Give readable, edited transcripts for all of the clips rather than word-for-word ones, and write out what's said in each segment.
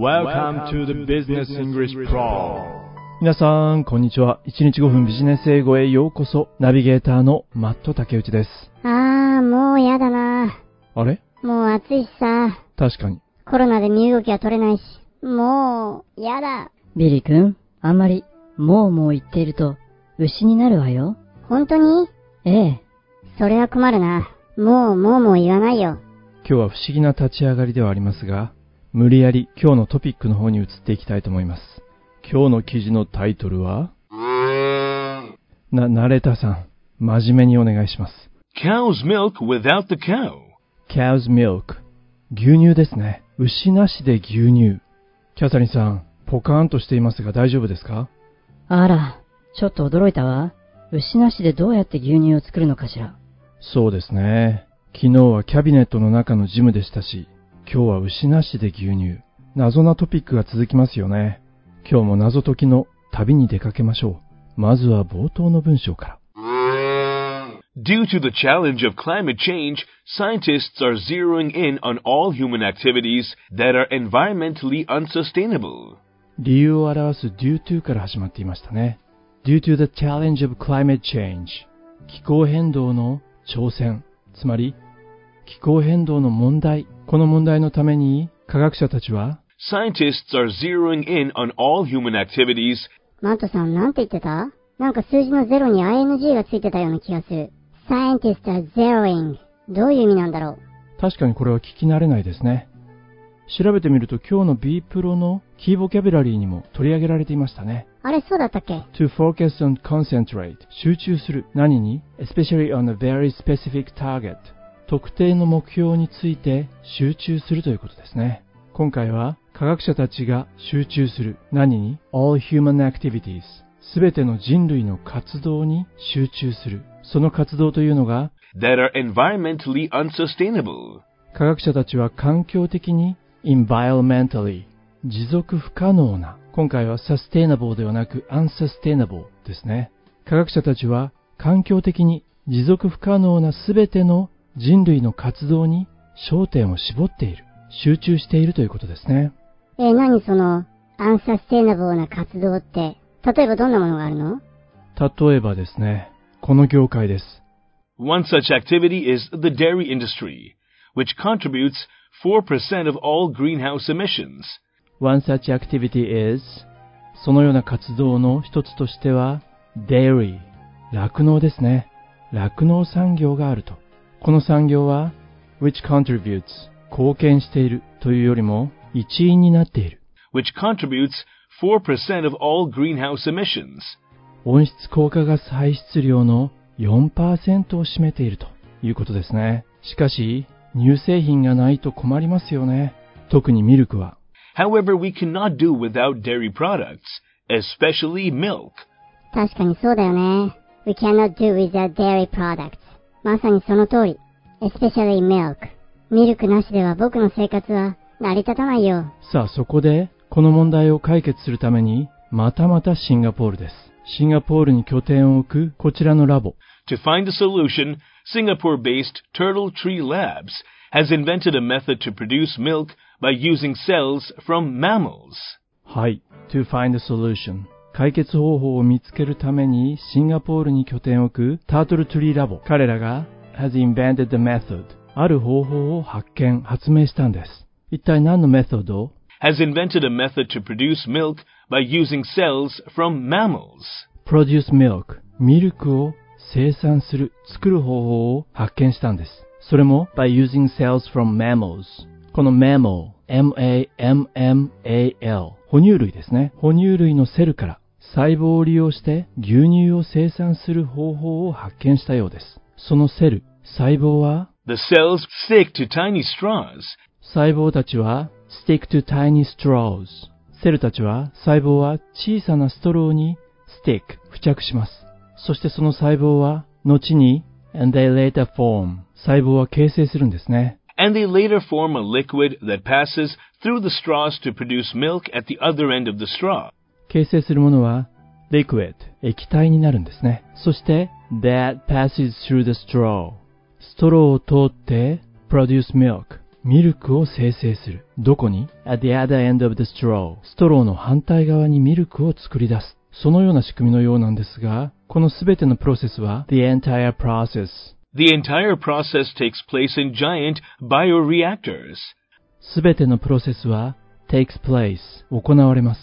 Welcome to the Business English Pro。 皆さんこんにちは。1日5分ビジネス英語へようこそ。ナビゲーターのマット竹内です。もうやだな。あれ？もう暑いしさ。確かに。コロナで身動きは取れないし、もうやだ。ビリ君、あんまりもう言っていると牛になるわよ。本当に？ええ。それは困るな。もう言わないよ。今日は不思議な立ち上がりではありますが、無理やり今日のトピックの方に移っていきたいと思います。今日の記事のタイトルは、ナレーターさん、真面目にお願いします。 Cow's milk without the cow。 Cow's milk、 牛乳ですね。牛なしで牛乳。キャサリンさん、ポカーンとしていますが大丈夫ですか？あら、ちょっと驚いたわ。牛なしでどうやって牛乳を作るのかしら。そうですね。昨日はキャビネットの中のジムでしたし、今日は牛なしで牛乳。謎なトピックが続きますよね。今日も謎解きの旅に出かけましょう。まずは冒頭の文章から。Due to the challenge of climate change, scientists are zeroing in on all human activities that are environmentally unsustainable。 理由を表す due to から始まっていましたね。Due to the challenge of climate change、 気候変動の挑戦、つまり気候変動の問題。この問題のために科学者たちは Scientists are zeroing in on all human activities。 マントさん、なんて言ってた？なんか数字の0に ing がついてたような気がする。 Scientists are zeroing、 どういう意味なんだろう。確かにこれは聞き慣れないですね。調べてみると今日の B プロのキーボキャブラリーにも取り上げられていましたね。あれ、そうだったっけ？ To focus and concentrate、 集中する。何に？ Especially on a very specific target、 特定の目標について集中するということですね。今回は科学者たちが集中する。何に？ All human activities、 すべての人類の活動に集中する。その活動というのが That are environmentally unsustainable。 科学者たちは環境的にenvironmentally、 持続不可能な。今回は sustainable ではなく unsustainable ですね。科学者たちは環境的に持続不可能なすべての人類の活動に焦点を絞っている、集中しているということですね。何その unsustainable な活動って、例えばどんなものがあるの？例えばですね、この業界です。 One such activity is the dairy industry which contributes 4% of all greenhouse emissions。 One such activity is、 そのような活動の一つとしては dairy、 酪農ですね。酪農産業があると。この産業は which contributes、 貢献しているというよりも一因になっている。 which contributes 4% of all greenhouse emissions、 温室効果ガス排出量の 4% を占めているということですね。しかし乳製品がないと困りますよね。特にミルクは。 However, we cannot do without dairy products, especially milk。 確かにそうだよね。 We cannot do without dairy products、 まさにその通り。 Especially milk、 ミルクなしでは僕の生活は成り立たないよ。さあ、そこでこの問題を解決するためにまたまたシンガポールです。シンガポールに拠点を置くこちらのラボ。 To find a solution, Singapore-based TurtleTree Labs has invented a method to produce milk by using cells from mammals。 はい、to find a solution、 解決方法を見つけるためにシンガポールに拠点を置く TurtleTree Lab、 彼らが has invented the method、 ある方法を発明したんです。一体何のメソッドを？ has invented a method to produce milk by using cells from mammals。 produce milk、 ミルクを生産する、作る方法を発見したんです。それも by using cells from mammals。 この mammal、 M-A-M-M-A-L、 哺乳類ですね。哺乳類のセルから細胞を利用して牛乳を生産する方法を発見したようです。そのセル、細胞は The cells stick to tiny straws。 細胞たちは stick to tiny straws、 セルたちは、細胞は小さなストローに stick、 付着します。そしてその細胞は後に and they later form、 細胞は形成するんですね。 and they later form a liquid that passes through the straws to produce milk at the other end of the straw。 形成するものは liquid、 液体になるんですね。そして that passes through the straw、 ストローを通って produce milk、ミルクを生成する。どこに？ At the other end of the straw。 ストローの反対側にミルクを作り出す。そのような仕組みのようなんですが、このすべてのプロセスは The entire process。 The entire process takes place in giant bioreactors。 すべてのプロセスは takes place、 行われます。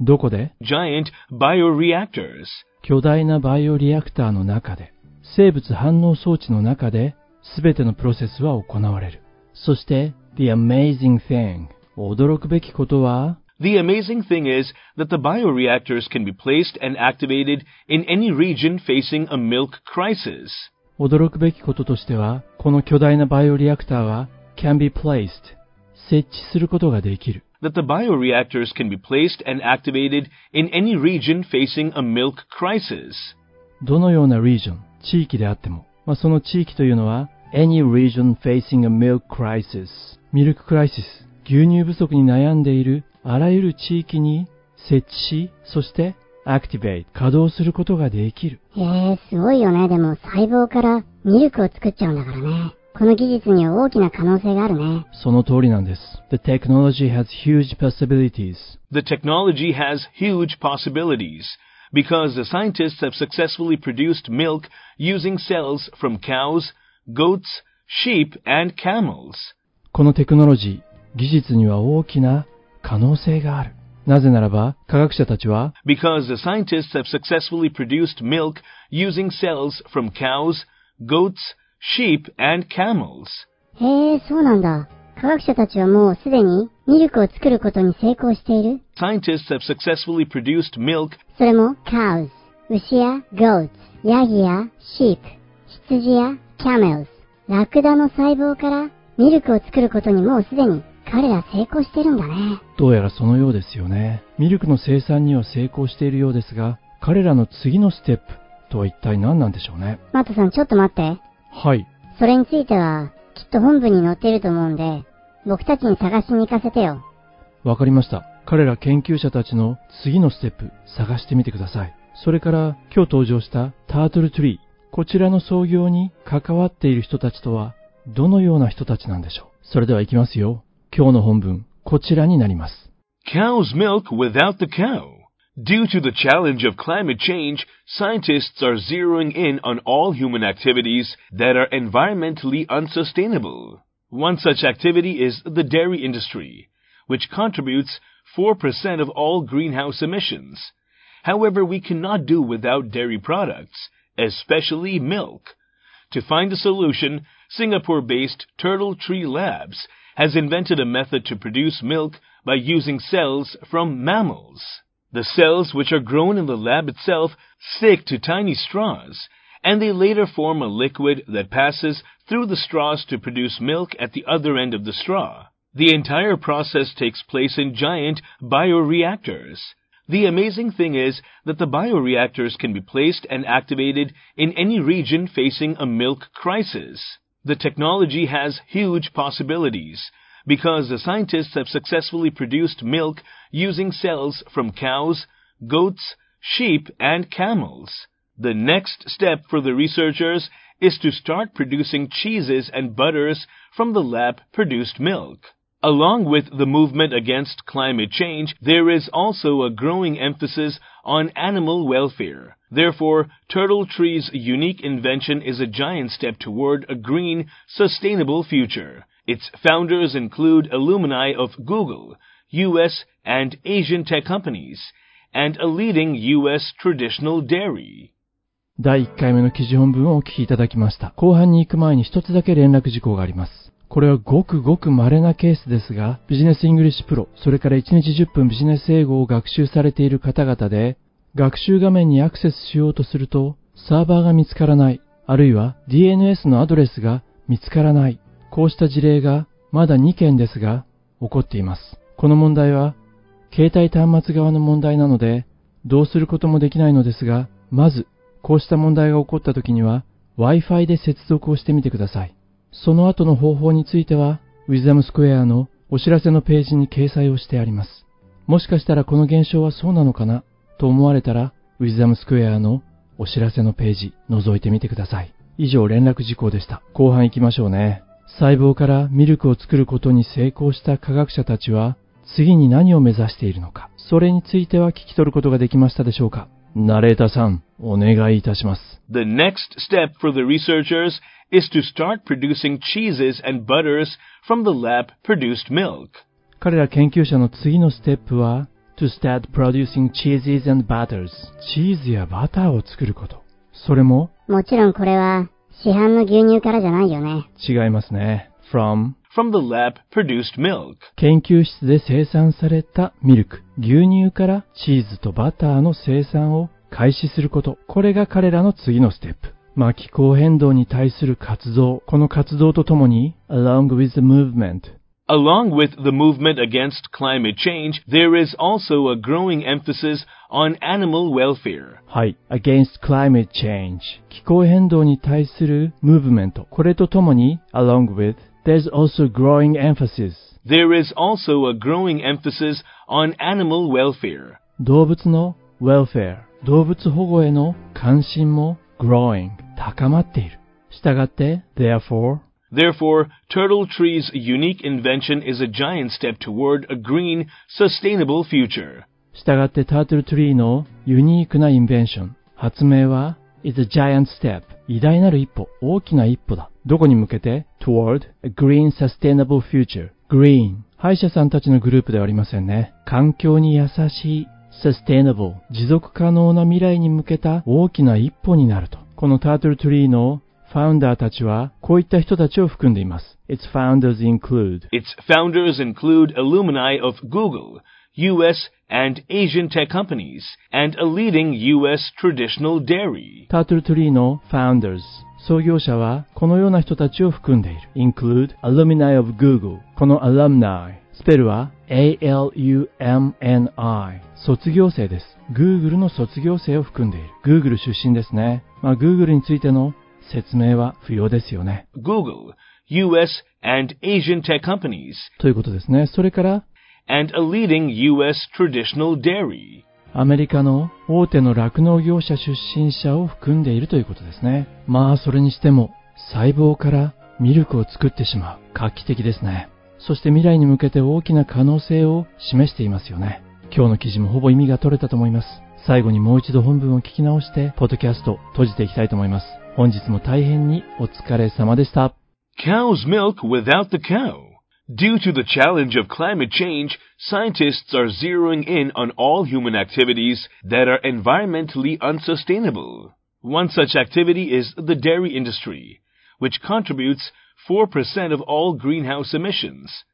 どこで？ Giant bioreactors。 巨大なバイオリアクターの中で、生物反応装置の中で、すべてのプロセスは行われる。そして、The amazing thing。 驚くべきことは、The amazing thing is that the bioreactors can be placed and activated in any region facing a milk crisis。 驚くべきこととしては、この巨大なバイオリアクターは、can be placed、 設置することができる。That the bioreactors can be placed and activated in any region facing a milk crisis。 どのような region、 地域であっても、その地域というのは any region facing a milk crisis、 ミルククライシス、牛乳不足に悩んでいるあらゆる地域に設置し、そしてactivate、 稼働することができる。すごいよね。でも細胞からミルクを作っちゃうんだからね。この技術には大きな可能性があるね。その通りなんです。The technology has huge possibilities. The technology has huge possibilities because the scientists have successfully produced milk using cells from cows, goats, sheep, and camels. このテクノロジー、技術には大きな可能性がある。なぜならば、科学者たちは because the scientists have successfully produced milk using cells from cows, goats,Sheep and camels。 そうなんだ。科学者たちはもうすでにミルクを作ることに成功している。 Scientists have successfully produced milk。 それも cows、 牛や goats、 ヤギや sheep、 羊や camels、 ラクダの細胞からミルクを作ることにもうすでに彼ら成功してるんだね。どうやらそのようですよね。ミルクの生産には成功しているようですが、彼らの次のステップとは一体何なんでしょうね。マットさん、ちょっと待って。はい。それについては、きっと本部に載っていると思うんで、僕たちに探しに行かせてよ。わかりました。彼ら研究者たちの次のステップ、探してみてください。それから、今日登場したTurtleTree、こちらの創業に関わっている人たちとは、どのような人たちなんでしょう。それでは行きますよ。今日の本文、こちらになります。Cow's milk without the cow.Due to the challenge of climate change, scientists are zeroing in on all human activities that are environmentally unsustainable. One such activity is the dairy industry, which contributes 4% of all greenhouse emissions. However, we cannot do without dairy products, especially milk. To find a solution, Singapore-based TurtleTree Labs has invented a method to produce milk by using cells from mammals.The cells, which are grown in the lab itself, stick to tiny straws, and they later form a liquid that passes through the straws to produce milk at the other end of the straw. The entire process takes place in giant bioreactors. The amazing thing is that the bioreactors can be placed and activated in any region facing a milk crisis. The technology has huge possibilities.Because the scientists have successfully produced milk using cells from cows, goats, sheep, and camels. The next step for the researchers is to start producing cheeses and butters from the lab-produced milk. Along with the movement against climate change, there is also a growing emphasis on animal welfare. Therefore, TurtleTree's unique invention is a giant step toward a green, sustainable future.Its founders include alumni of Google, U.S. and Asian tech companies, and a leading U.S. traditional dairy. 第1回目の記事本文をお聞きいただきました。後半に行く前に一つだけ連絡事項があります。これはごくごく稀なケースですが、ビジネスイングリッシュプロ、それから1日10分ビジネス英語を学習されている方々で、学習画面にアクセスしようとすると、サーバーが見つからない、あるいは DNS のアドレスが見つからない、こうした事例がまだ2件ですが起こっています。この問題は携帯端末側の問題なのでどうすることもできないのですが、まずこうした問題が起こった時には Wi-Fi で接続をしてみてください。その後の方法については Wisdom Square のお知らせのページに掲載をしてあります。もしかしたらこの現象はそうなのかなと思われたら Wisdom Square のお知らせのページ覗いてみてください。以上連絡事項でした。後半行きましょうね。細胞からミルクを作ることに成功した科学者たちは次に何を目指しているのか、それについては聞き取ることができましたでしょうか。ナレーターさん、お願いいたします。The next step for the researchers is to start producing cheeses and butters from the lab-produced milk. 彼ら研究者の次のステップは to start producing cheeses and butters。 チーズやバターを作ること。それももちろんこれは市販の牛乳からじゃないよね。違いますね。From the lab-produced milk. 研究室で生産されたミルク、牛乳からチーズとバターの生産を開始すること。これが彼らの次のステップ。まあ、気候変動に対する活動。この活動とともに、along with the movement against climate change, there is also a growing emphasis on animal welfare. はい、against climate change. 気候変動に対するムーブメント。これとともに、along with There's also growing emphasis. There is also a growing emphasis on animal welfare. 動物の welfare、動物保護への関心も growing、高まっている。したがって、therefore, TurtleTree's unique invention is a giant step toward a green, sustainable future. したがってTurtleTreeのユニークなインベンション、発明は is a giant step、偉大なる一歩、大きな一歩だ。どこに向けて toward a green sustainable future. Green 歯医者さんたちのグループではありませんね。環境に優しい sustainable 持続可能な未来に向けた大きな一歩になると。この TurtleTree のファウンダーたちはこういった人たちを含んでいます。Its founders include alumni of Google, US and Asian tech companies, and a leading US traditional dairy. TurtleTree の founders創業者はこのような人たちを含んでいる。include alumni of Google。 この alumni スペルは alumni 卒業生です。 Google の卒業生を含んでいる。 Google 出身ですね。まあ Google についての説明は不要ですよね。 Google US and Asian tech companies ということですね。それからand a leading US traditional dairy、アメリカの大手の酪農業者出身者を含んでいるということですね。まあそれにしても細胞からミルクを作ってしまう、画期的ですね。そして未来に向けて大きな可能性を示していますよね。今日の記事もほぼ意味が取れたと思います。最後にもう一度本文を聞き直してポッドキャスト閉じていきたいと思います。本日も大変にお疲れ様でした。 Cow's milk without the cow.Due to the challenge of climate change, scientists are zeroing in on all human activities that are environmentally unsustainable. One such activity is the dairy industry, which contributes 4% of all greenhouse emissions.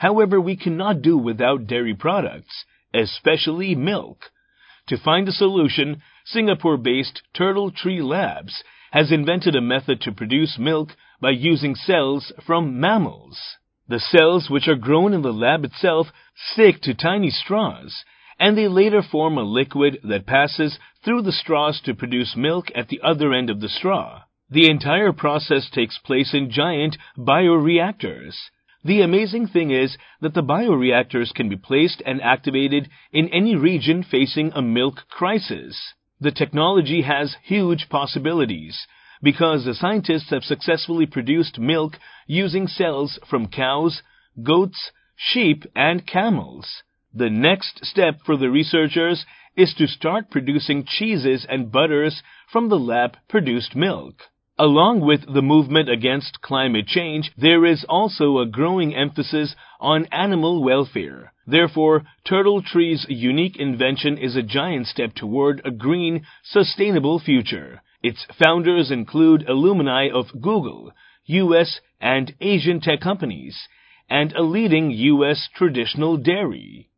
However, we cannot do without dairy products, especially milk. To find a solution, Singapore-based TurtleTree Labs has invented a method to produce milk by using cells from mammals.The cells, which are grown in the lab itself, stick to tiny straws, and they later form a liquid that passes through the straws to produce milk at the other end of the straw. The entire process takes place in giant bioreactors. The amazing thing is that the bioreactors can be placed and activated in any region facing a milk crisis. The technology has huge possibilities.Because the scientists have successfully produced milk using cells from cows, goats, sheep, and camels. The next step for the researchers is to start producing cheeses and butters from the lab-produced milk. Along with the movement against climate change, there is also a growing emphasis on animal welfare. Therefore, TurtleTree's unique invention is a giant step toward a green, sustainable future.Its founders include alumni of Google, US and Asian tech companies, and a leading US traditional dairy.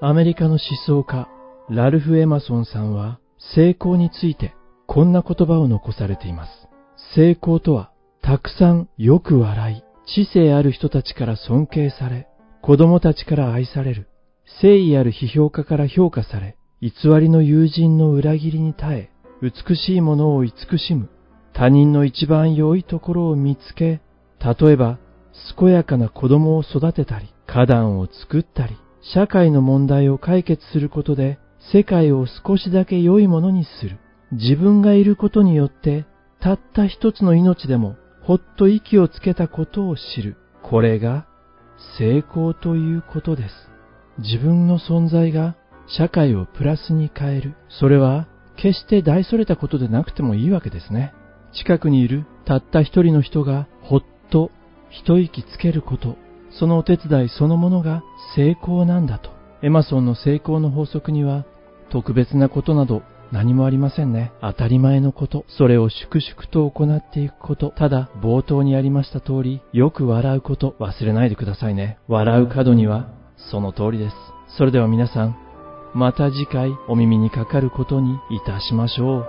アメリカの思想家、ラルフ・エマソンさんは成功についてこんな言葉を残されています。成功とは、たくさんよく笑い、知性ある人たちから尊敬され、子供たちから愛される、誠意ある批評家から評価され、偽りの友人の裏切りに耐え、美しいものを慈しむ、他人の一番良いところを見つけ、例えば健やかな子供を育てたり、花壇を作ったり、社会の問題を解決することで世界を少しだけ良いものにする。自分がいることによってたった一つの命でもほっと息をつけたことを知る。これが成功ということです。自分の存在が社会をプラスに変える。それは決して大それたことでなくてもいいわけですね。近くにいるたった一人の人がほっと一息つけること。そのお手伝いそのものが成功なんだと。エマソンの成功の法則には特別なことなど何もありませんね。当たり前のこと。それを粛々と行っていくこと。ただ、冒頭にありました通り、よく笑うこと。忘れないでくださいね。笑う角には、その通りです。それでは皆さん、また次回お耳にかかることにいたしましょう。